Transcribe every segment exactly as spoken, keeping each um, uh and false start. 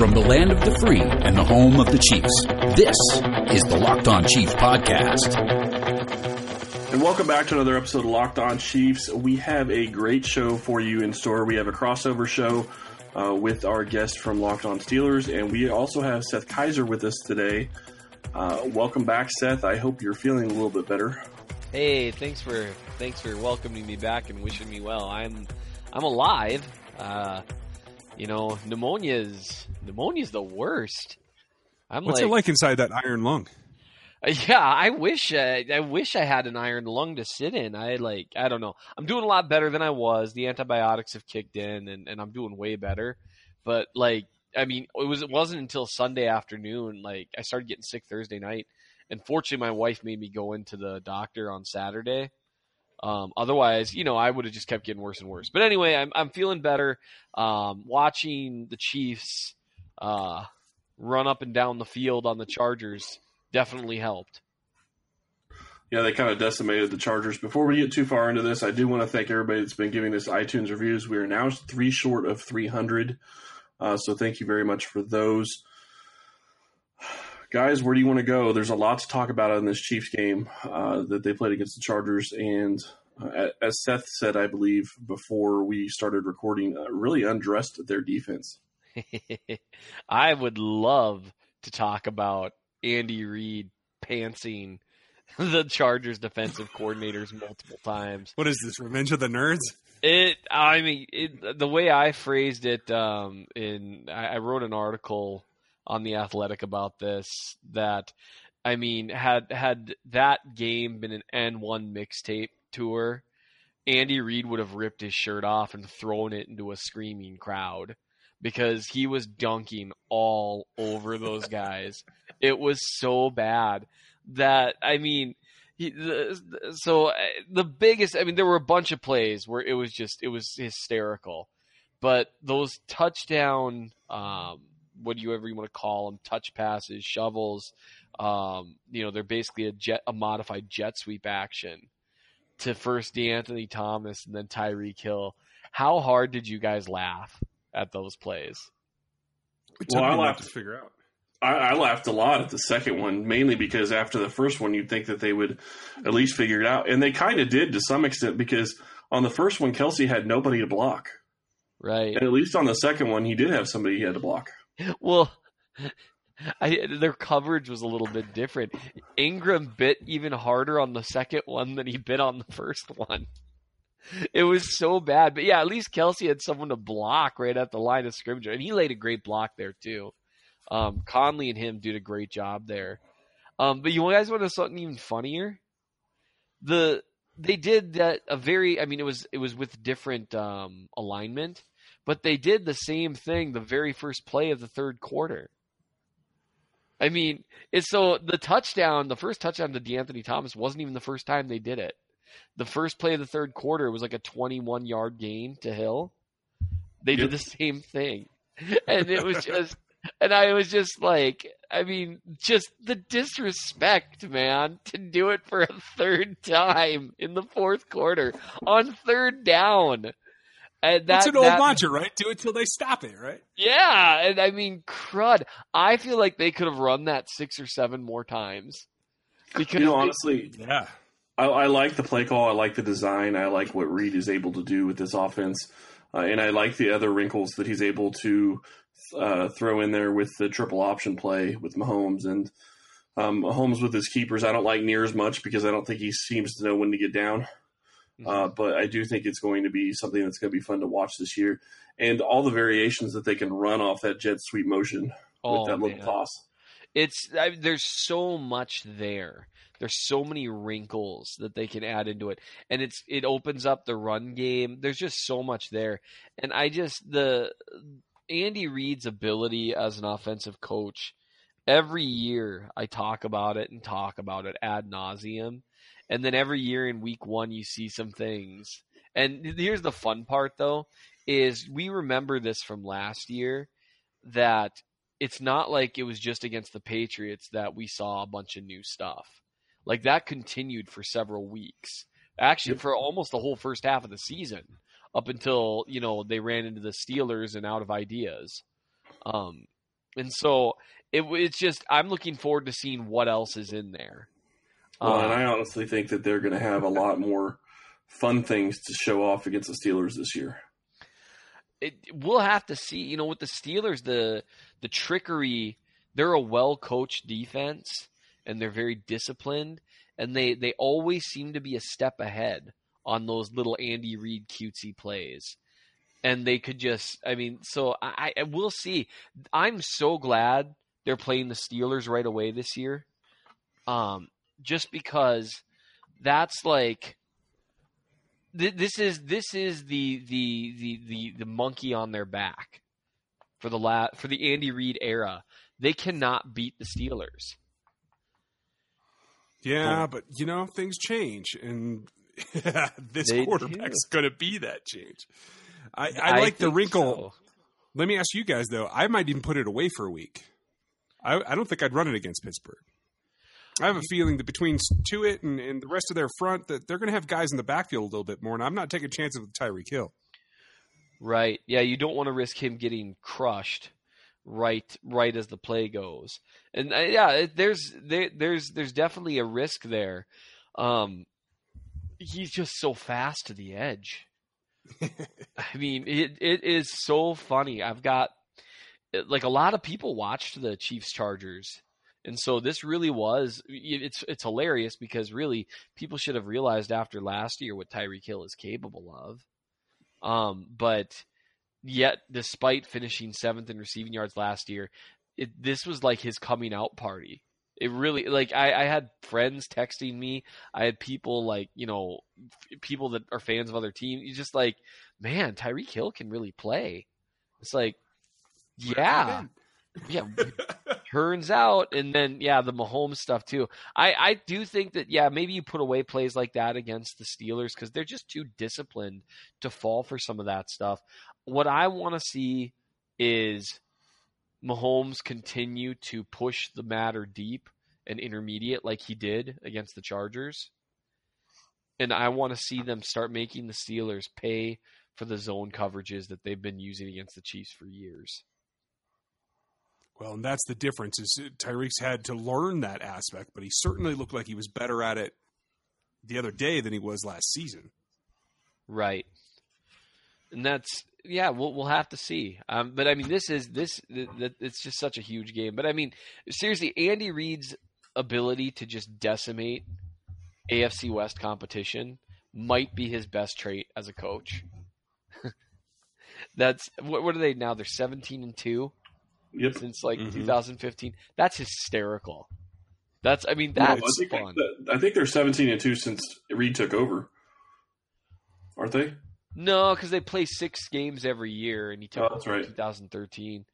From the land of the free and the home of the Chiefs, this is the Locked On Chiefs podcast. And welcome back to another episode of Locked On Chiefs. We have a great show for you in store. We have a crossover show uh, with our guest from Locked On Steelers, and we also have Seth Kaiser with us today. Uh, welcome back, Seth. I hope you're feeling a little bit better. Hey, thanks for thanks for welcoming me back and wishing me well. I'm I'm alive. Uh, you know, pneumonia's pneumonia's the worst. I'm What's like, it like inside that iron lung? Uh, yeah, I wish uh, I wish I had an iron lung to sit in. I like I don't know. I'm doing a lot better than I was. The antibiotics have kicked in, and, and I'm doing way better. But like. I mean, it was, it wasn't until Sunday afternoon, like I started getting sick Thursday night. And fortunately, my wife made me go into the doctor on Saturday. Um, otherwise, you know, I would have just kept getting worse and worse. But anyway, I'm, I'm feeling better. Um, watching the Chiefs uh, run up and down the field on the Chargers definitely helped. Yeah, they kind of decimated the Chargers. Before we get too far into this, I do want to thank everybody that's been giving us iTunes reviews. We are now three short of three hundred. Uh, so thank you very much for those. Guys, where do you want to go? There's a lot to talk about in this Chiefs game uh, that they played against the Chargers. And uh, as Seth said, I believe, before we started recording, uh, really undressed their defense. I would love to talk about Andy Reid pantsing the Chargers defensive coordinators multiple times. What is this, Revenge of the Nerds? It, I mean, it, the way I phrased it, um, in I, I wrote an article on The Athletic about this. That, I mean, had had that game been an N one mixtape tour, Andy Reid would have ripped his shirt off and thrown it into a screaming crowd because he was dunking all over those guys. It was so bad that, I mean. So the biggest, I mean, there were a bunch of plays where it was just, it was hysterical, but those touchdown, um, whatever you want to call them, touch passes, shovels, um, you know, they're basically a jet, a modified jet sweep action to first DeAnthony Thomas and then Tyreek Hill. How hard did you guys laugh at those plays? Well, I laughed to figure out. I, I laughed a lot at the second one, mainly because after the first one, you'd think that they would at least figure it out. And they kind of did to some extent because on the first one, Kelce had nobody to block. Right. And at least on the second one, he did have somebody he had to block. Well, I, their coverage was a little bit different. Ingram bit even harder on the second one than he bit on the first one. It was so bad. But, yeah, at least Kelce had someone to block right at the line of scrimmage. And he laid a great block there, too. Um, Conley and him did a great job there. Um, but you guys want to know something even funnier? The they did that a very I mean it was it was with different um, alignment, but they did the same thing the very first play of the third quarter. I mean, it's so the touchdown, the first touchdown to DeAnthony Thomas wasn't even the first time they did it. The first play of the third quarter was like a twenty-one yard gain to Hill. They yep. did the same thing. And it was just And I was just like, I mean, just the disrespect, man, to do it for a third time in the fourth quarter on third down. And that, it's an old that, mantra, right? Do it till they stop it, right? Yeah. And I mean, crud. I feel like they could have run that six or seven more times. Because you know, honestly, they, yeah, I, I like the play call. I like the design. I like what Reid is able to do with this offense. Uh, and I like the other wrinkles that he's able to uh, throw in there with the triple option play with Mahomes. And um, Mahomes with his keepers, I don't like near as much because I don't think he seems to know when to get down. Uh, but I do think it's going to be something that's going to be fun to watch this year. And all the variations that they can run off that jet sweep motion oh, with that little man. toss. It's I mean, there's so much there. There's so many wrinkles that they can add into it, and it's it opens up the run game. There's just so much there, and I just the Andy Reid's ability as an offensive coach. Every year I talk about it and talk about it ad nauseum, and then every year in week one you see some things. And here's the fun part though, is we remember this from last year that. It's not like it was just against the Patriots that we saw a bunch of new stuff. Like that continued for several weeks, actually for almost the whole first half of the season up until, you know, they ran into the Steelers and out of ideas. Um, And so it, it's just I'm looking forward to seeing what else is in there. Well, um, and I honestly think that they're going to have a lot more fun things to show off against the Steelers this year. It, we'll have to see. You know, with the Steelers, the the trickery, they're a well-coached defense, and they're very disciplined, and they, they always seem to be a step ahead on those little Andy Reid cutesy plays. And they could just, I mean, so I, I we'll see. I'm so glad they're playing the Steelers right away this year, um, just because that's like th- this is this is the the the the the monkey on their back for the la- for the Andy Reid era. They cannot beat the Steelers. Yeah, but, but you know, things change, and this quarterback's going to be that change. I, I, I like the wrinkle. So. Let me ask you guys, though. I might even put it away for a week. I, I don't think I'd run it against Pittsburgh. I have a feeling that between Tuitt and, and the rest of their front, that they're going to have guys in the backfield a little bit more, and I'm not taking chances with Tyreek Hill. Right. Yeah, you don't want to risk him getting crushed right right as the play goes. And, uh, yeah, there's there, there's there's definitely a risk there. Um, he's just so fast to the edge. I mean, it it is so funny. I've got like a lot of people watched the Chiefs Chargers, and so this really was it's it's hilarious because really people should have realized after last year what Tyreek Hill is capable of. Um, but yet, despite finishing seventh in receiving yards last year, it, this was like his coming out party. It really, like, I, I had friends texting me. I had people, like, you know, f- people that are fans of other teams. It's just like, man, Tyreek Hill can really play. It's like, yeah. Yeah, turns out. And then, yeah, the Mahomes stuff, too. I, I do think that, yeah, maybe you put away plays like that against the Steelers because they're just too disciplined to fall for some of that stuff. What I want to see is Mahomes continue to push the matter deep and intermediate like he did against the Chargers. And I want to see them start making the Steelers pay for the zone coverages that they've been using against the Chiefs for years. Well, and that's the difference is Tyreek's had to learn that aspect, but he certainly looked like he was better at it the other day than he was last season. Right. And that's, yeah, we'll we'll have to see. Um, but I mean, this is this. Th- th- it's just such a huge game. But I mean, seriously, Andy Reid's ability to just decimate A F C West competition might be his best trait as a coach. That's what, what are they now? They're seventeen and two. Yep. Since like mm-hmm. two thousand fifteen. That's hysterical. That's I mean that's no, I think fun. That, I think they're seventeen and two since Reid took over. Aren't they? No, because they play six games every year, and he took oh, that's right. twenty thirteen.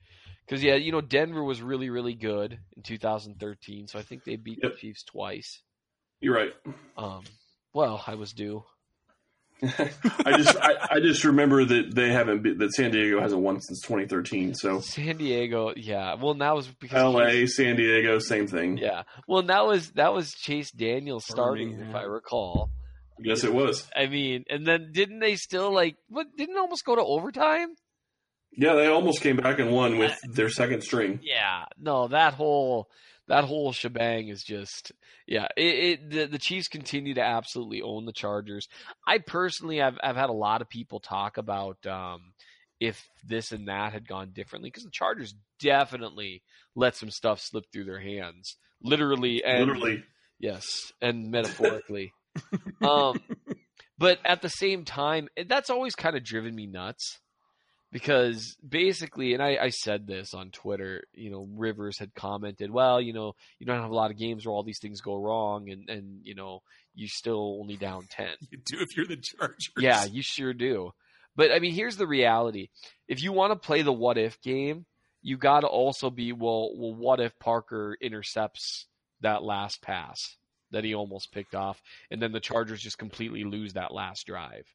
Because, yeah, you know, Denver was really, really good in two thousand thirteen, so I think they beat yep. the Chiefs twice. You're right. Um, well, I was due. I just I, I just remember that they haven't been, that San Diego hasn't won since twenty thirteen. So San Diego, yeah. Well, and that was because L A, Chase, San Diego, same thing. Yeah. Well, and that was that was Chase Daniel starting, I mean, yeah. if I recall. Yes, it was. I mean, and then didn't they still like? What didn't almost go to overtime? Yeah, they almost came back and won with their second string. Yeah, no, that whole that whole shebang is just yeah. It, it the, the Chiefs continue to absolutely own the Chargers. I personally, I've I've had a lot of people talk about um, if this and that had gone differently because the Chargers definitely let some stuff slip through their hands, literally and literally, yes, and metaphorically. um, but at the same time, that's always kind of driven me nuts because basically, and I, I said this on Twitter, you know, Rivers had commented, well, you know, you don't have a lot of games where all these things go wrong and, and you know, you're still only down ten. You do if you're the Chargers. Yeah, you sure do. But I mean, here's the reality. If you want to play the what if game, you got to also be, well, well, what if Parker intercepts that last pass that he almost picked off, and then the Chargers just completely lose that last drive.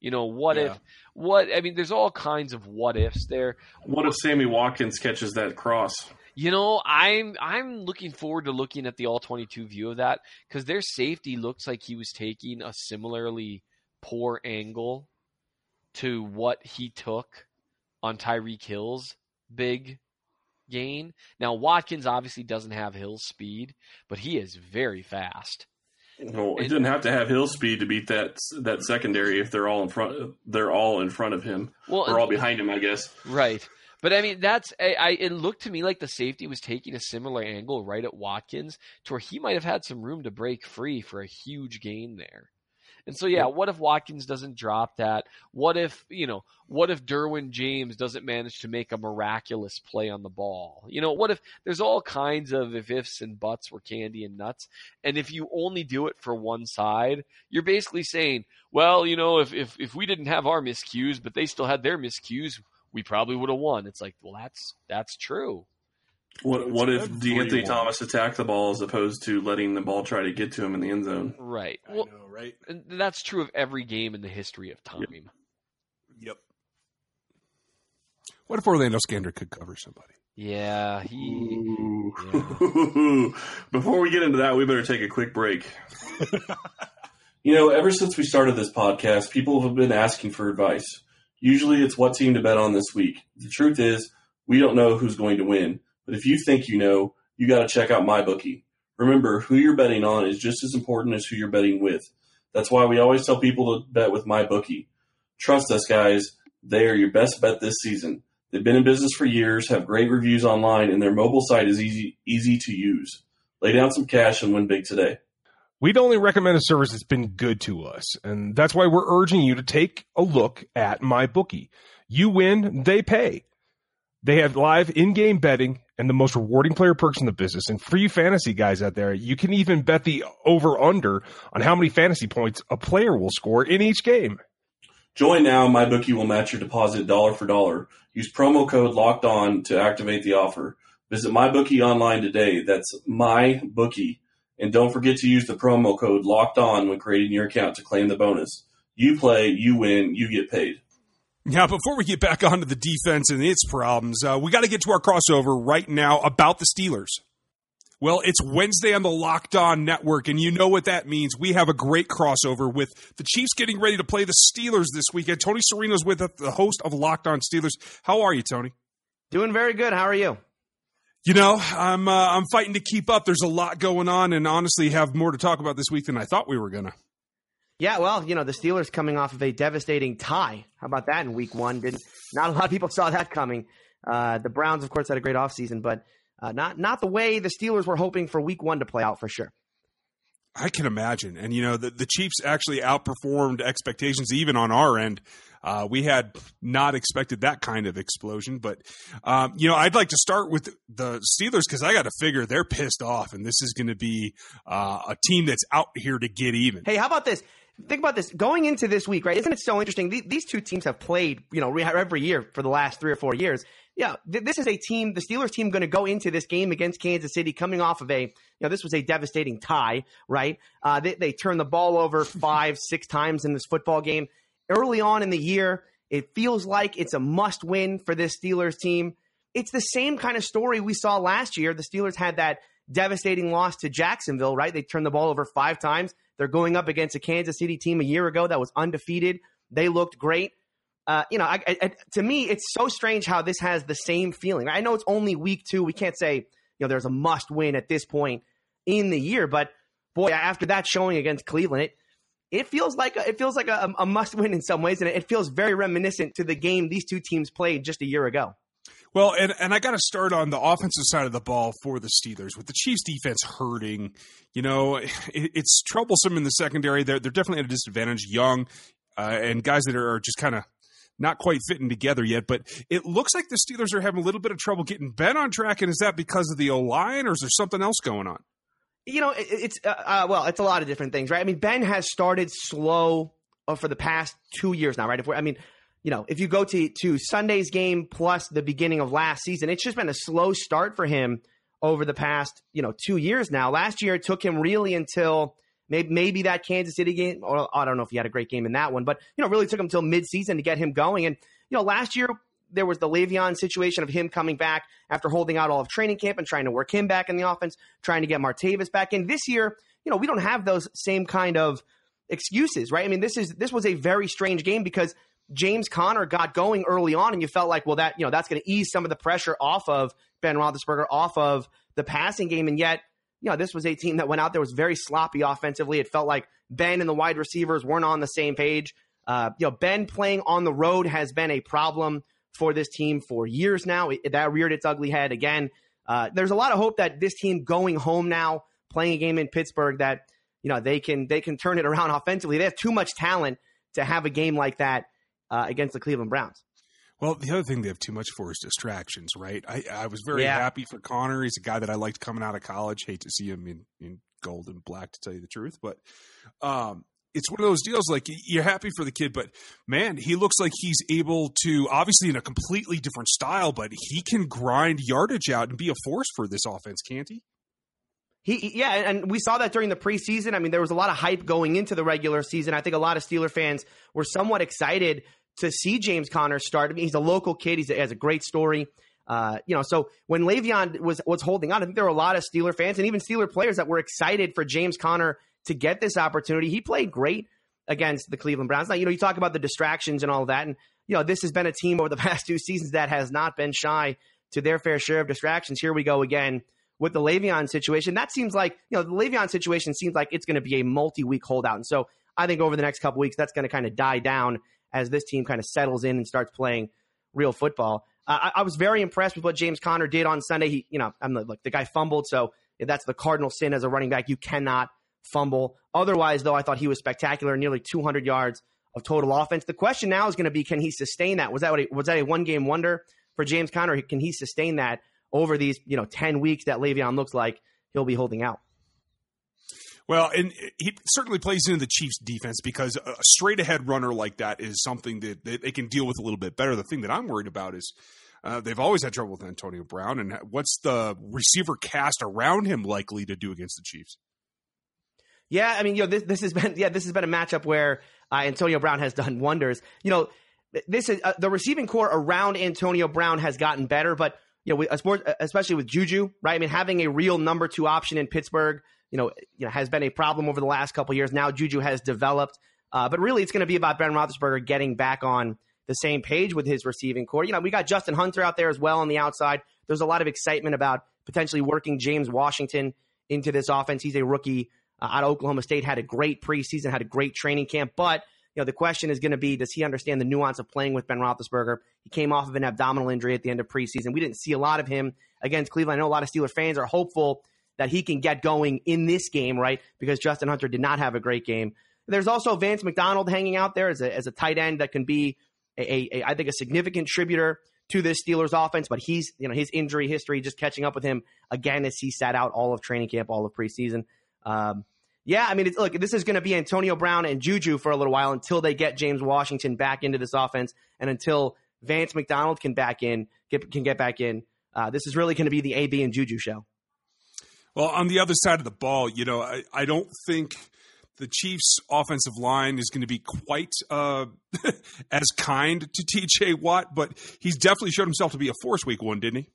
You know, what yeah. if – what? I mean, there's all kinds of what-ifs there. What, what if Sammy Watkins catches that cross? You know, I'm I'm looking forward to looking at the all twenty-two view of that because their safety looks like he was taking a similarly poor angle to what he took on Tyreek Hill's big gain. Now, Watkins obviously doesn't have Hill's speed, but he is very fast. No, he didn't have to have Hill's speed to beat that that secondary if they're all in front. They're all in front of him, well, or all behind him, I guess. Right, but I mean, that's I, I. It looked to me like the safety was taking a similar angle right at Watkins, to where he might have had some room to break free for a huge gain there. And so, yeah, what if Watkins doesn't drop that? What if, you know, what if Derwin James doesn't manage to make a miraculous play on the ball? You know, what if there's all kinds of if ifs and buts were candy and nuts. And if you only do it for one side, you're basically saying, well, you know, if, if, if we didn't have our miscues, but they still had their miscues, we probably would have won. It's like, well, that's, that's true. What what if DeAnthony Thomas attacked the ball as opposed to letting the ball try to get to him in the end zone? Right. Well, I know, right? That's true of every game in the history of time. Yep. yep. What if Orlando Skander could cover somebody? Yeah. he. Yeah. Before we get into that, we better take a quick break. You know, ever since we started this podcast, people have been asking for advice. Usually it's what team to bet on this week. The truth is, we don't know who's going to win. But if you think you know, you got to check out MyBookie. Remember, who you're betting on is just as important as who you're betting with. That's why we always tell people to bet with MyBookie. Trust us, guys. They are your best bet this season. They've been in business for years, have great reviews online, and their mobile site is easy, easy to use. Lay down some cash and win big today. We'd only recommend a service that's been good to us, and that's why we're urging you to take a look at MyBookie. You win, they pay. They have live in-game betting and the most rewarding player perks in the business. And for you fantasy guys out there, you can even bet the over-under on how many fantasy points a player will score in each game. Join now. MyBookie will match your deposit dollar for dollar. Use promo code LOCKEDON to activate the offer. Visit MyBookie online today. That's MyBookie. And don't forget to use the promo code LOCKEDON when creating your account to claim the bonus. You play, you win, you get paid. Now, before we get back onto the defense and its problems, uh, we got to get to our crossover right now about the Steelers. Well, it's Wednesday on the Locked On Network, and you know what that means. We have a great crossover with the Chiefs getting ready to play the Steelers this weekend. Tony Serino's with us, the host of Locked On Steelers. How are you, Tony? Doing very good. How are you? You know, I'm uh, I'm fighting to keep up. There's a lot going on, and honestly have more to talk about this week than I thought we were going to. Yeah, well, you know, the Steelers coming off of a devastating tie. How about that in week one? Didn't not a lot of people saw that coming. Uh, the Browns, of course, had a great offseason, but uh, not not the way the Steelers were hoping for week one to play out for sure. I can imagine. And, you know, the, the Chiefs actually outperformed expectations even on our end. Uh, we had not expected that kind of explosion. But, um, you know, I'd like to start with the Steelers because I got to figure they're pissed off, and this is going to be uh, a team that's out here to get even. Hey, how about this? Think about this. Going into this week, right, isn't it so interesting? These two teams have played, you know, every year for the last three or four years. Yeah, this is a team, the Steelers team, going to go into this game against Kansas City coming off of a, you know, this was a devastating tie, right? Uh, they, they turned the ball over five, six times in this football game. Early on in the year, it feels like it's a must-win for this Steelers team. It's the same kind of story we saw last year. The Steelers had that devastating loss to Jacksonville, right? They turned the ball over five times. They're going up against a Kansas City team a year ago that was undefeated. They looked great. Uh, you know, I, I, to me, it's so strange how this has the same feeling. I know it's only week two. We can't say, you know, there's a must win at this point in the year. But, boy, after that showing against Cleveland, it, it feels like a, it feels like a, a must win in some ways. And it feels very reminiscent to the game these two teams played just a year ago. Well, and, and I got to start on the offensive side of the ball for the Steelers with the Chiefs defense hurting. You know, it, it's troublesome in the secondary. They're, they're definitely at a disadvantage, young uh, and guys that are just kind of not quite fitting together yet. But it looks like the Steelers are having a little bit of trouble getting Ben on track. And is that because of the O-line or is there something else going on? You know, it, it's uh, uh, well, it's a lot of different things, right? I mean, Ben has started slow uh, for the past two years now, right? If we're, I mean, You know, if you go to, to Sunday's game plus the beginning of last season, it's just been a slow start for him over the past, you know, two years now. Last year, it took him really until maybe, maybe that Kansas City game, or I don't know if he had a great game in that one, but, you know, it really took him until midseason to get him going. And, you know, last year, there was the Le'Veon situation of him coming back after holding out all of training camp and trying to work him back in the offense, trying to get Martavis back in. This year, you know, we don't have those same kind of excuses, right? I mean, this is this was a very strange game because James Conner got going early on, and you felt like, well, that, you know, that's going to ease some of the pressure off of Ben Roethlisberger, off of the passing game. And yet, you know, this was a team that went out there, was very sloppy offensively. It felt like Ben and the wide receivers weren't on the same page. Uh, you know, Ben playing on the road has been a problem for this team for years now. It, that reared its ugly head again. Uh, there's a lot of hope that this team going home now, playing a game in Pittsburgh, that, you know, they can they can turn it around offensively. They have too much talent to have a game like that Uh, against the Cleveland Browns. Well, the other thing they have too much for is distractions, right? I, I was very yeah. happy for Connor. He's a guy that I liked coming out of college. Hate to see him in, in gold and black, to tell you the truth. But um, it's one of those deals, like, you're happy for the kid, but, man, he looks like he's able to, obviously in a completely different style, but he can grind yardage out and be a force for this offense, can't he? He, yeah, and we saw that during the preseason. I mean, there was a lot of hype going into the regular season. I think a lot of Steeler fans were somewhat excited to see James Conner start. I mean, he's a local kid. He's a, he has a great story. Uh, you know, so when Le'Veon was, was holding on, I think there were a lot of Steeler fans and even Steeler players that were excited for James Conner to get this opportunity. He played great against the Cleveland Browns. Now, you know, you talk about the distractions and all of that, and, you know, this has been a team over the past two seasons that has not been shy to their fair share of distractions. Here we go again with the Le'Veon situation. That seems like, you know, the Le'Veon situation seems like it's going to be a multi-week holdout. And so I think over the next couple weeks, that's going to kind of die down as this team kind of settles in and starts playing real football. Uh, I, I was very impressed with what James Conner did on Sunday. He, you know, I'm the, look, the guy fumbled. So that's the cardinal sin as a running back. You cannot fumble. Otherwise, though, I thought he was spectacular, nearly two hundred yards of total offense. The question now is going to be, can he sustain that? Was that, what a, was that a one-game wonder for James Conner? Can he sustain that over these, you know, ten weeks that Le'Veon looks like he'll be holding out? Well, and he certainly plays into the Chiefs' defense, because a straight-ahead runner like that is something that they can deal with a little bit better. The thing that I'm worried about is uh, they've always had trouble with Antonio Brown, and what's the receiver cast around him likely to do against the Chiefs? Yeah, I mean, you know, this this has been yeah this has been a matchup where uh, Antonio Brown has done wonders. You know, this is uh, the receiving core around Antonio Brown has gotten better, but, you know, a sport, especially with Juju, right? I mean, having a real number two option in Pittsburgh, you know, you know, has been a problem over the last couple of years. Now Juju has developed, uh, but really it's going to be about Ben Roethlisberger getting back on the same page with his receiving core. You know, we got Justin Hunter out there as well on the outside. There's a lot of excitement about potentially working James Washington into this offense. He's a rookie uh, out of Oklahoma State, had a great preseason, had a great training camp, but, you know, the question is going to be, does he understand the nuance of playing with Ben Roethlisberger? He came off of an abdominal injury at the end of preseason. We didn't see a lot of him against Cleveland. I know a lot of Steelers fans are hopeful that he can get going in this game, right? Because Justin Hunter did not have a great game. There's also Vance McDonald hanging out there as a, as a tight end that can be, a, a, a, I think, a significant contributor to this Steelers offense. But he's, you know, his injury history just catching up with him again as he sat out all of training camp, all of preseason. Um, Yeah, I mean, it's, look, this is going to be Antonio Brown and Juju for a little while until they get James Washington back into this offense, and until Vance McDonald can back in, get, can get back in. Uh, this is really going to be the A B and Juju show. Well, on the other side of the ball, you know, I, I don't think the Chiefs' offensive line is going to be quite uh, as kind to T J. Watt, but he's definitely showed himself to be a force week one, didn't he?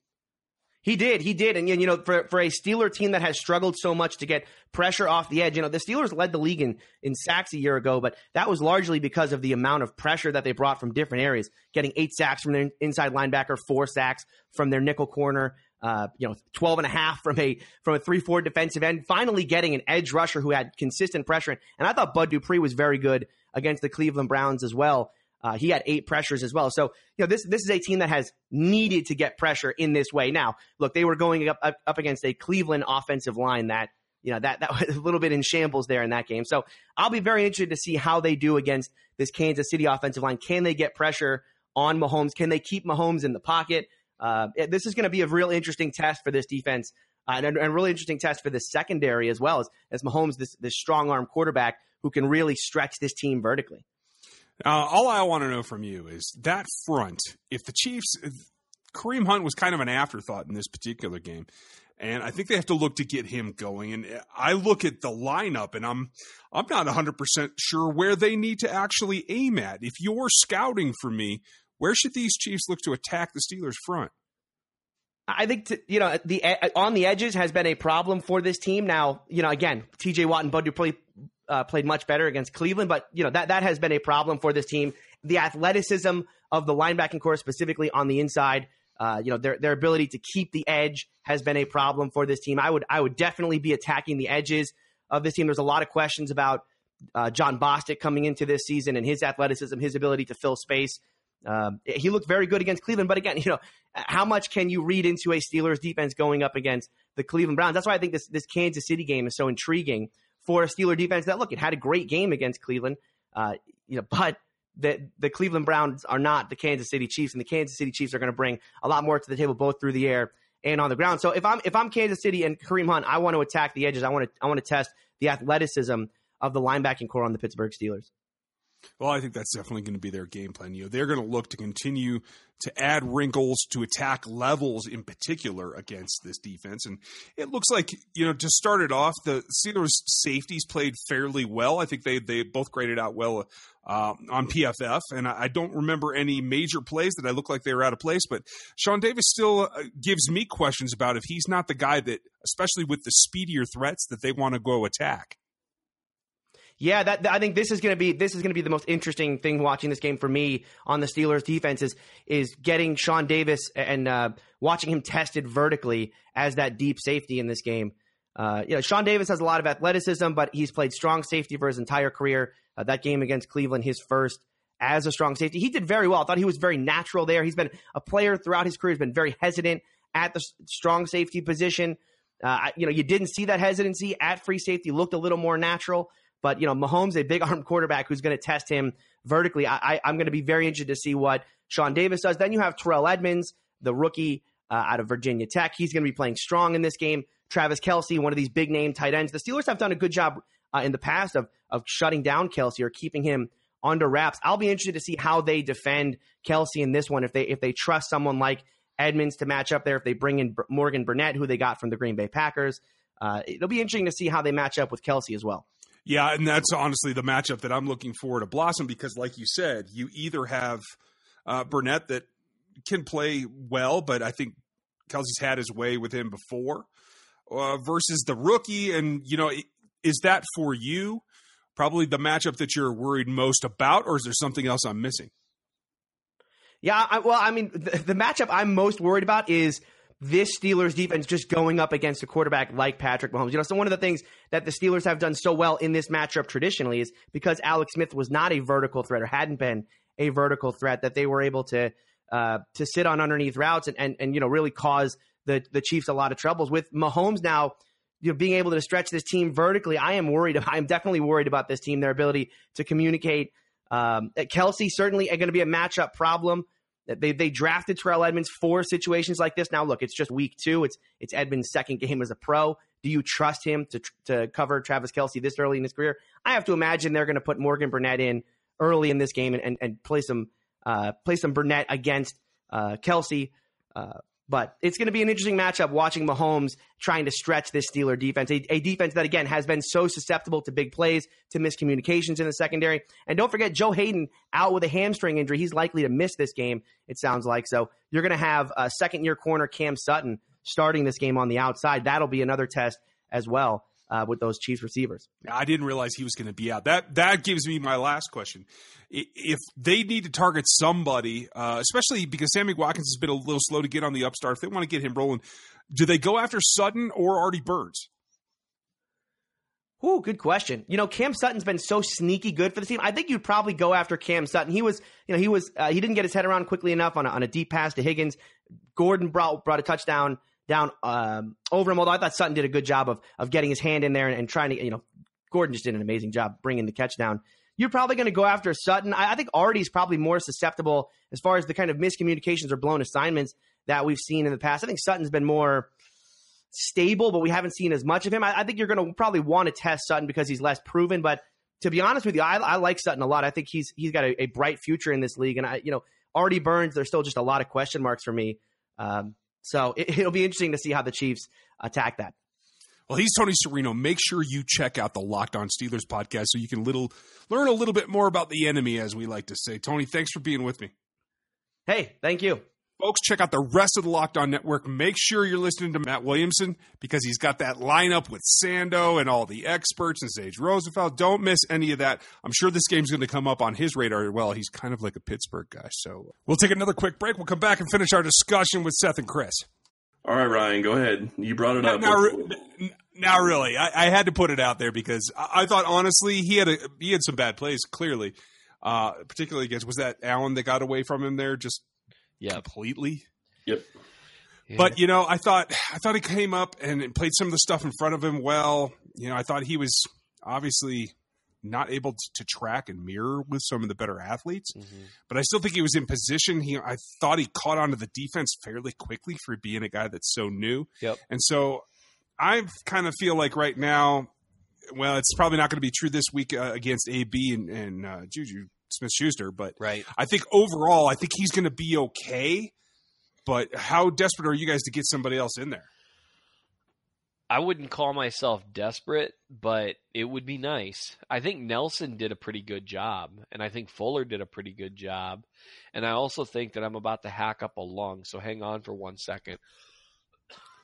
He did. He did. And, you know, for, for a Steeler team that has struggled so much to get pressure off the edge, you know, the Steelers led the league in, in sacks a year ago, but that was largely because of the amount of pressure that they brought from different areas, getting eight sacks from their inside linebacker, four sacks from their nickel corner, uh, you know, twelve and a half from a from a three four defensive end, finally getting an edge rusher who had consistent pressure. And I thought Bud Dupree was very good against the Cleveland Browns as well. Uh, he had eight pressures as well. So, you know, this this is a team that has needed to get pressure in this way. Now, look, they were going up up, up against a Cleveland offensive line that, you know, that, that was a little bit in shambles there in that game. So I'll be very interested to see how they do against this Kansas City offensive line. Can they get pressure on Mahomes? Can they keep Mahomes in the pocket? Uh, this is going to be a real interesting test for this defense, uh, and a really interesting test for the secondary as well, as, as Mahomes, this, this strong-arm quarterback who can really stretch this team vertically. Uh, all I want to know from you is that front, if the Chiefs, if Kareem Hunt was kind of an afterthought in this particular game, and I think they have to look to get him going. And I look at the lineup, and I'm I'm not one hundred percent sure where they need to actually aim at. If you're scouting for me, where should these Chiefs look to attack the Steelers' front? I think, to, you know, the on the edges has been a problem for this team. Now, you know, again, T J. Watt and Bud Dupree Uh, played much better against Cleveland, but, you know, that that has been a problem for this team. the athleticism of the linebacking corps, specifically on the inside. Uh, you know, their their ability to keep the edge has been a problem for this team. I would I would definitely be attacking the edges of this team. There's a lot of questions about uh, John Bostic coming into this season and his athleticism, his ability to fill space. Uh, he looked very good against Cleveland, but again, you know, how much can you read into a Steelers defense going up against the Cleveland Browns? That's why I think this this Kansas City game is so intriguing for a Steeler defense. That look, it had a great game against Cleveland, uh, you know, but. The, the Cleveland Browns are not the Kansas City Chiefs, and the Kansas City Chiefs are going to bring a lot more to the table, both through the air and on the ground. So if I'm if I'm Kansas City and Kareem Hunt, I want to attack the edges. I want to I want to test the athleticism of the linebacking corps on the Pittsburgh Steelers. Well, I think that's definitely going to be their game plan. You know, they're going to look to continue to add wrinkles to attack levels in particular against this defense. And it looks like, you know, to start it off, the Steelers safeties played fairly well. I think they, they both graded out well uh, on P F F. And I, I don't remember any major plays that I look like they were out of place. But Sean Davis still uh, gives me questions about if he's not the guy that, especially with the speedier threats, that they want to go attack. Yeah, that, I think this is going to be this is going to be the most interesting thing watching this game for me on the Steelers' defense is, is getting Sean Davis and uh, watching him tested vertically as that deep safety in this game. Uh, you know, Sean Davis has a lot of athleticism, but he's played strong safety for his entire career. Uh, that game against Cleveland, his first as a strong safety, he did very well. I thought he was very natural there. He's been a player throughout his career. He's been very hesitant at the strong safety position. Uh, you know, you didn't see that hesitancy at free safety. Looked a little more natural. But, you know, Mahomes, a big arm quarterback who's going to test him vertically. I, I, I'm going to be very interested to see what Sean Davis does. Then you have Terrell Edmunds, the rookie uh, out of Virginia Tech. He's going to be playing strong in this game. Travis Kelce, one of these big-name tight ends. The Steelers have done a good job uh, in the past of, of shutting down Kelce or keeping him under wraps. I'll be interested to see how they defend Kelce in this one, if they if they trust someone like Edmunds to match up there, if they bring in B- Morgan Burnett, who they got from the Green Bay Packers. Uh, it'll be interesting to see how they match up with Kelce as well. Yeah, and that's honestly the matchup that I'm looking for to blossom because, like you said, you either have uh, Burnett that can play well, but I think Kelce's had his way with him before, uh, versus the rookie. And, you know, is that for you probably the matchup that you're worried most about, or is there something else I'm missing? Yeah, I, well, I mean, the, the matchup I'm most worried about is – this Steelers defense just going up against a quarterback like Patrick Mahomes. You know, so one of the things that the Steelers have done so well in this matchup traditionally is because Alex Smith was not a vertical threat or hadn't been a vertical threat that they were able to uh, to sit on underneath routes and, and, and you know, really cause the, the Chiefs a lot of troubles. With Mahomes now, you know, being able to stretch this team vertically, I am worried. I am definitely worried about this team, their ability to communicate. Um, Kelce certainly going to be a matchup problem. They they drafted Terrell Edmunds for situations like this. Now, look, it's just week two. It's it's Edmunds' second game as a pro. Do you trust him to to cover Travis Kelce this early in his career? I have to imagine they're going to put Morgan Burnett in early in this game and, and, and play some uh, play some Burnett against uh, Kelce. Uh, but it's going to be an interesting matchup watching Mahomes trying to stretch this Steeler defense, a, a defense that, again, has been so susceptible to big plays, to miscommunications in the secondary. And don't forget, Joe Hayden out with a hamstring injury. He's likely to miss this game, it sounds like. So you're going to have a second-year corner Cam Sutton starting this game on the outside. That'll be another test as well uh, with those Chiefs receivers. I didn't realize he was going to be out. That that gives me my last question. If they need to target somebody, uh, especially because Sammy Watkins has been a little slow to get on the upstart, if they want to get him rolling, do they go after Sutton or Artie Burns? Ooh, good question. You know, Cam Sutton's been so sneaky good for the team. I think you'd probably go after Cam Sutton. He was, you know, he was uh, he didn't get his head around quickly enough on a, on a deep pass to Higgins. Gordon brought brought a touchdown down um, over him. Although I thought Sutton did a good job of of getting his hand in there and, and trying to, you know, Gordon just did an amazing job bringing the catch down. You're probably going to go after Sutton. I, I think Artie's probably more susceptible as far as the kind of miscommunications or blown assignments that we've seen in the past. I think Sutton's been more stable, but we haven't seen as much of him. I, I think you're going to probably want to test Sutton because he's less proven. But to be honest with you, I, I like Sutton a lot. I think he's he's got a, a bright future in this league. And, I, you know, Artie Burns, there's still just a lot of question marks for me. Um, so it, it'll be interesting to see how the Chiefs attack that. Well, he's Tony Serino. Make sure you check out the Locked On Steelers podcast so you can little learn a little bit more about the enemy, as we like to say. Tony, thanks for being with me. Hey, thank you. Folks, check out the rest of the Locked On Network. Make sure you're listening to Matt Williamson because he's got that lineup with Sando and all the experts and Sage Rosenfeld. Don't miss any of that. I'm sure this game's going to come up on his radar as well. He's kind of like a Pittsburgh guy. So we'll take another quick break. We'll come back and finish our discussion with Seth and Chris. All right, Ryan, go ahead. You brought it now, up. Now, re- now really, I, I had to put it out there because I, I thought, honestly, he had a, he had some bad plays, clearly, uh, particularly against, was that Allen that got away from him there just yeah. completely? Yep. Yeah. But, you know, I thought I thought he came up and played some of the stuff in front of him well. You know, I thought he was obviously not able to track and mirror with some of the better athletes, mm-hmm. but I still think he was in position. He, I thought he caught onto the defense fairly quickly for being a guy that's so new. Yep. And so I kind of feel like right now, well, it's probably not going to be true this week uh, against A B and, and uh, Juju Smith-Schuster, but right. I think overall, I think he's going to be okay, but how desperate are you guys to get somebody else in there? I wouldn't call myself desperate, but it would be nice. I think Nelson did a pretty good job, and I think Fuller did a pretty good job. And I also think that I'm about to hack up a lung, so hang on for one second.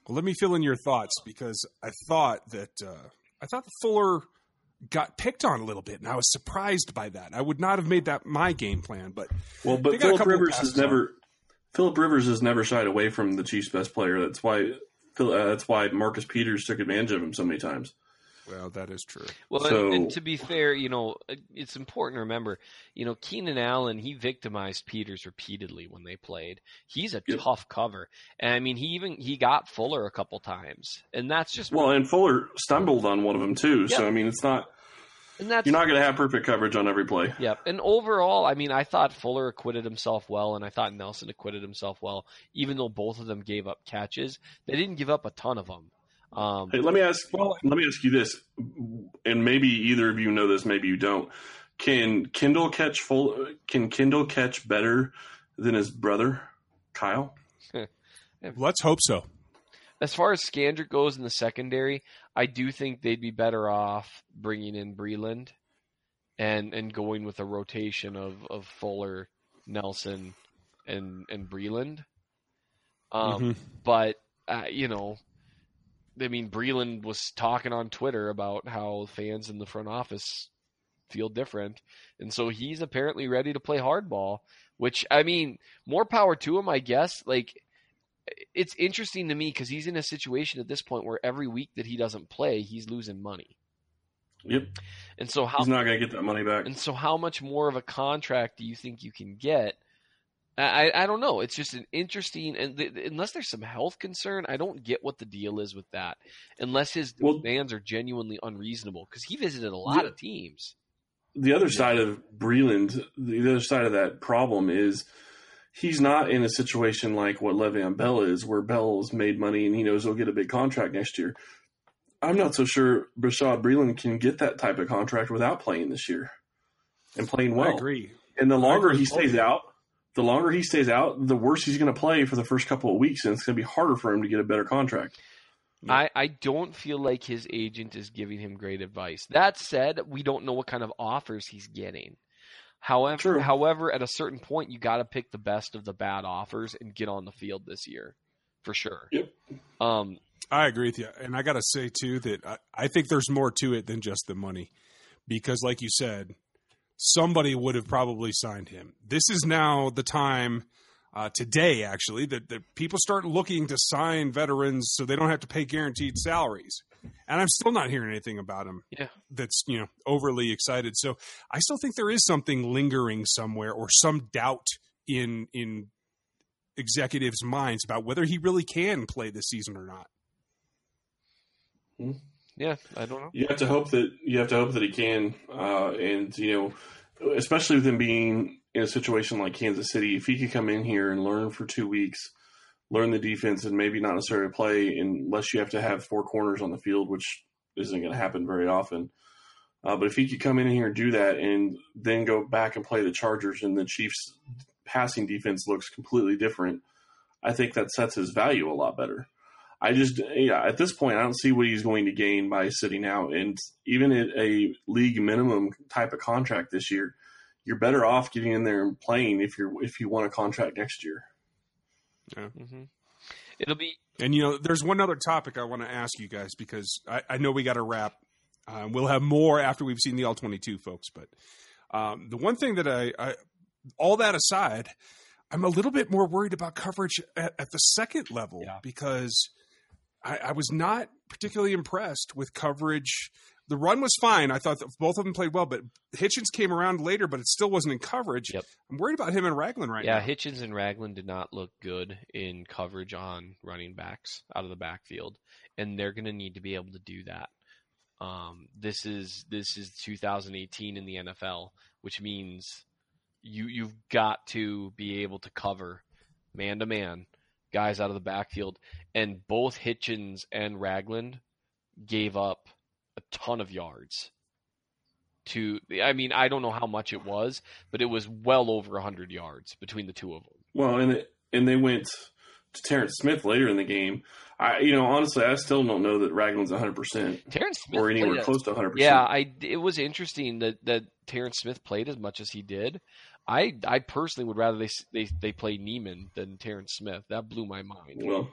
Well, let me fill in your thoughts, because I thought that uh, I thought Fuller got picked on a little bit, and I was surprised by that. I would not have made that my game plan, but well, but Philip Rivers has never Philip Rivers has never shied away from the Chiefs' best player. That's why. Uh, that's why Marcus Peters took advantage of him so many times. Well, that is true. Well, so, and, and to be fair, you know, it's important to remember, you know, Keenan Allen, he victimized Peters repeatedly when they played. He's a yep. tough cover. And I mean, he even, he got Fuller a couple times, and that's just, well, and Fuller stumbled on one of them too. Yep. So, I mean, it's not, and that's, you're not going to have perfect coverage on every play. Yep. And overall, I mean, I thought Fuller acquitted himself well, and I thought Nelson acquitted himself well, even though both of them gave up catches. They didn't give up a ton of them. Um, hey, let me ask. Well, let me ask you this, and maybe either of you know this, maybe you don't. Can Kendall catch full? Can Kendall catch better than his brother Kyle? Let's hope so. As far as Scandrick goes in the secondary, I do think they'd be better off bringing in Breeland and and going with a rotation of, of Fuller, Nelson, and and Breeland. Um, mm-hmm. But, uh, you know, I mean, Breeland was talking on Twitter about how fans in the front office feel different, and so he's apparently ready to play hardball, which, I mean, more power to him, I guess. Like, it's interesting to me because he's in a situation at this point where every week that he doesn't play, he's losing money. Yep. And so how, he's not going to get that money back. And so how much more of a contract do you think you can get? I, I don't know. It's just an interesting, and th- unless there's some health concern, I don't get what the deal is with that. Unless his well, demands are genuinely unreasonable, because he visited a lot yeah. of teams. The other yeah. side of Breeland, the other side of that problem is, he's not in a situation like what Le'Veon Bell is, where Bell's made money and he knows he'll get a big contract next year. I'm not so sure Bashaud Breeland can get that type of contract without playing this year and playing well. I agree. And the longer he stays out, the longer he stays out, the worse he's going to play for the first couple of weeks, and it's going to be harder for him to get a better contract. Yeah. I, I don't feel like his agent is giving him great advice. That said, we don't know what kind of offers he's getting. However, True. however, at a certain point, you got to pick the best of the bad offers and get on the field this year, for sure. Yep. Um, I agree with you, and I got to say too that I, I think there's more to it than just the money, because, like you said, somebody would have probably signed him. This is now the time uh, today, actually, that, that people start looking to sign veterans so they don't have to pay guaranteed salaries. And I'm still not hearing anything about him yeah. that's, you know, overly excited. So I still think there is something lingering somewhere, or some doubt in in executives' minds about whether he really can play this season or not. Yeah, I don't know. You have to hope that you have to hope that he can, uh, and you know, especially with him being in a situation like Kansas City, if he could come in here and learn for two weeks. Learn the defense and maybe not necessarily play unless you have to have four corners on the field, which isn't going to happen very often. Uh, but if he could come in here and do that and then go back and play the Chargers and the Chiefs' passing defense looks completely different, I think that sets his value a lot better. I just, yeah, at this point, I don't see what he's going to gain by sitting out. And even at a league minimum type of contract this year, you're better off getting in there and playing if you're, if you want a contract next year. Yeah. Mm-hmm. It'll be. And, you know, there's one other topic I want to ask you guys, because I, I know we got to wrap. Um, we'll have more after we've seen the all twenty-two, folks. But um, the one thing that I, I – all that aside, I'm a little bit more worried about coverage at, at the second level yeah. because I, I was not particularly impressed with coverage. The run was fine. I thought that both of them played well, but Hitchens came around later, but it still wasn't in coverage. Yep. I'm worried about him and Ragland right yeah, now. Yeah, Hitchens and Ragland did not look good in coverage on running backs out of the backfield, and they're going to need to be able to do that. Um, this is this is two thousand eighteen in the N F L, which means you you've got to be able to cover man to man guys out of the backfield, and both Hitchens and Ragland gave up a ton of yards. To I mean I don't know how much it was, but it was well over one hundred yards between the two of them. Well, and it, and they went to Terrence Smith later in the game. I, you know, honestly, I still don't know that Ragland's one hundred percent Terrence Smith or anywhere close to one hundred percent. Yeah, I, it was interesting that, that Terrence Smith played as much as he did. I I personally would rather they they, they play Neiman than Terrence Smith. That blew my mind. Well,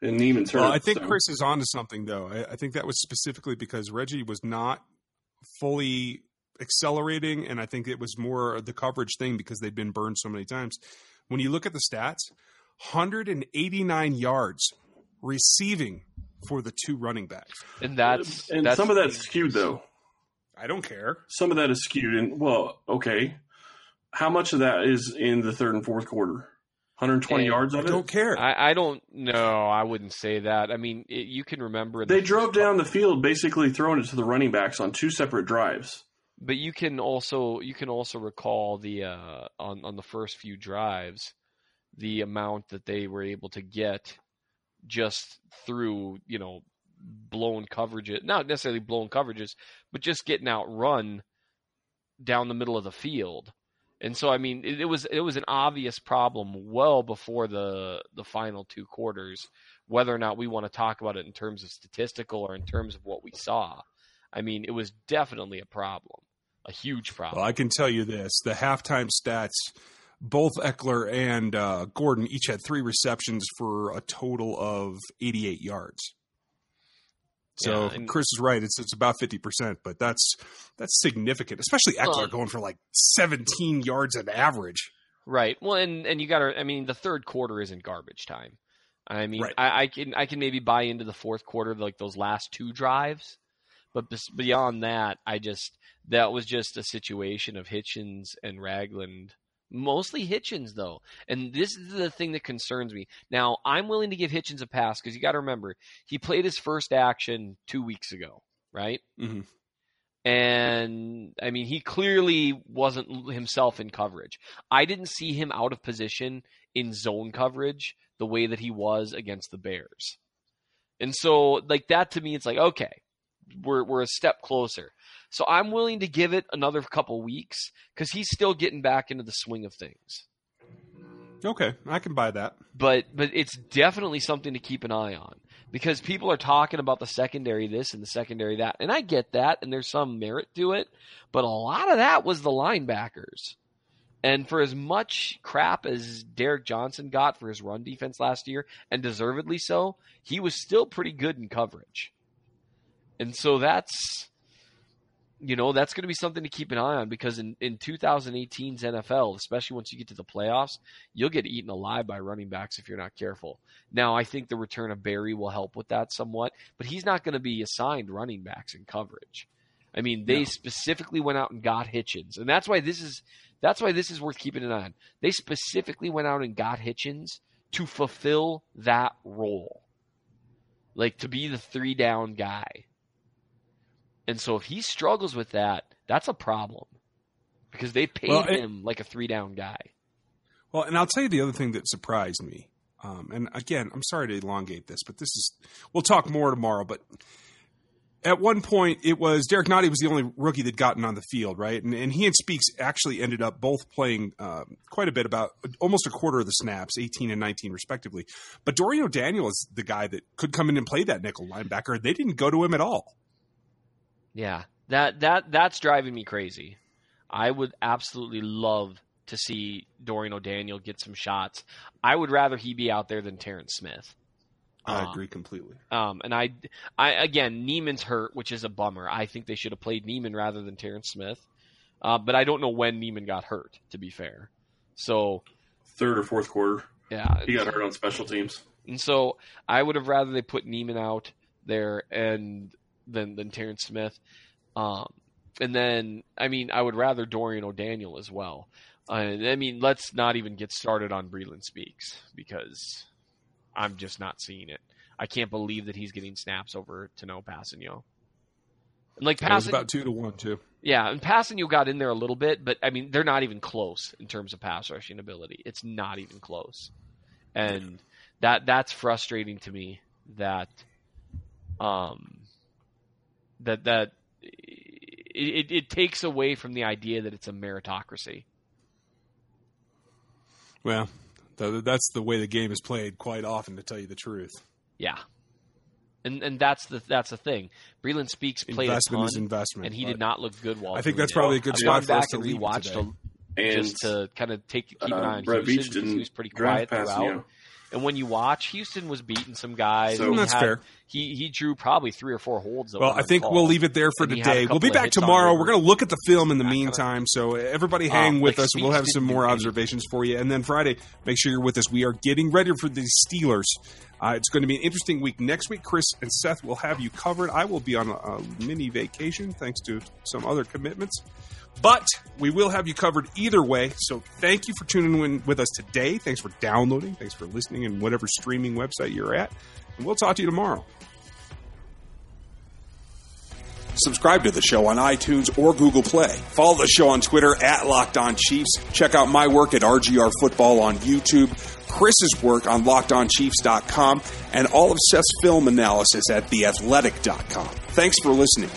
and Neiman turned. Well, I think so. Chris is onto something, though. I, I think that was specifically because Reggie was not fully accelerating, and I think it was more the coverage thing because they'd been burned so many times. When you look at the stats, one hundred eighty-nine yards receiving for the two running backs. And that's and that's, some of that's skewed, though. I don't care. Some of that is skewed. And well, okay. How much of that is in the third and fourth quarter? one hundred twenty and yards of it? I don't care. I, I don't know. I wouldn't say that. I mean, it, you can remember. The they drove down the field basically throwing it to the running backs on two separate drives. But you can also you can also recall the uh, on, on the first few drives, the amount that they were able to get just through, you know, blown coverages, not necessarily blown coverages, but just getting outrun down the middle of the field. And so, I mean, it, it was it was an obvious problem well before the the final two quarters, whether or not we want to talk about it in terms of statistical or in terms of what we saw. I mean, it was definitely a problem, a huge problem. Well, I can tell you this, the halftime stats – both Eckler and uh, Gordon each had three receptions for a total of eighty-eight yards. So yeah, Chris is right; it's it's about fifty percent, but that's that's significant, especially Eckler well, going for like seventeen yards on average. Right. Well, and, and you got to. I mean, the third quarter isn't garbage time. I mean, right. I, I can I can maybe buy into the fourth quarter, like those last two drives, but beyond that, I just that was just a situation of Hitchens and Ragland. Mostly Hitchens, though. And this is the thing that concerns me. Now, I'm willing to give Hitchens a pass because you got to remember, he played his first action two weeks ago, right? Mm-hmm. And, I mean, he clearly wasn't himself in coverage. I didn't see him out of position in zone coverage the way that he was against the Bears. And so, like, that to me, it's like, okay, we're we're a step closer. So I'm willing to give it another couple weeks because he's still getting back into the swing of things. Okay, I can buy that. But but it's definitely something to keep an eye on because people are talking about the secondary this and the secondary that. And I get that, and there's some merit to it. But a lot of that was the linebackers. And for as much crap as Derek Johnson got for his run defense last year, and deservedly so, he was still pretty good in coverage. And so that's... You know, that's going to be something to keep an eye on because in, in twenty eighteen's N F L, especially once you get to the playoffs, you'll get eaten alive by running backs if you're not careful. Now, I think the return of Barry will help with that somewhat, but he's not going to be assigned running backs in coverage. I mean, they no. specifically went out and got Hitchens, and that's why this is that's why this is worth keeping an eye on. They specifically went out and got Hitchens to fulfill that role, like to be the three-down guy. And so if he struggles with that, that's a problem because they paid well, and, him like a three-down guy. Well, and I'll tell you the other thing that surprised me. Um, and again, I'm sorry to elongate this, but this is – we'll talk more tomorrow. But at one point it was – Derek Nottie was the only rookie that gotten on the field, right? And, and he and Speaks actually ended up both playing um, quite a bit, about almost a quarter of the snaps, eighteen and nineteen respectively. But Dorian O'Daniel is the guy that could come in and play that nickel linebacker. They didn't go to him at all. Yeah, that that that's driving me crazy. I would absolutely love to see Dorian O'Daniel get some shots. I would rather he be out there than Terrence Smith. I agree completely. Um, um, and I, I again, Neiman's hurt, which is a bummer. I think they should have played Neiman rather than Terrence Smith. Uh, but I don't know when Neiman got hurt, to be fair. So third or fourth quarter. Yeah, he got hurt on special teams. And so I would have rather they put Neiman out there and than than Terrence Smith. Um, and then I mean I would rather Dorian O'Daniel as well. Uh, I mean, let's not even get started on Breeland Speaks because I'm just not seeing it. I can't believe that he's getting snaps over Tanoh Kpassagnon. And like Passigno, it was about two to one too. Yeah, and Kpassagnon got in there a little bit, but I mean they're not even close in terms of pass rushing ability. It's not even close, and that that's frustrating to me. That um that that it, it takes away from the idea that it's a meritocracy. Well, that's the way the game is played quite often, to tell you the truth. Yeah. And and that's the that's the thing. Breeland Speaks played investment a ton, is investment, and he did not look good while I think that's it. Probably a good spot for us to leave today. A, just to kind of take keep an uh, eye on Brett Houston, because he was pretty quiet throughout. You. And when you watch, Houston was beating some guys. So, and that's had, fair. He he drew probably three or four holds. Well, I think we'll leave it there for today. We'll be back tomorrow. We're going to look at the film in the meantime. So everybody hang with us. We'll have some more observations for you. And then Friday, make sure you're with us. We are getting ready for the Steelers. Uh, it's going to be an interesting week. Next week, Chris and Seth will have you covered. I will be on a, a mini vacation thanks to some other commitments. But we will have you covered either way. So thank you for tuning in with us today. Thanks for downloading. Thanks for listening and whatever streaming website you're at. And we'll talk to you tomorrow. Subscribe to the show on iTunes or Google Play. Follow the show on Twitter at Locked On Chiefs. Check out my work at R G R Football on YouTube, Chris's work on locked on chiefs dot com, and all of Seth's film analysis at the athletic dot com. Thanks for listening.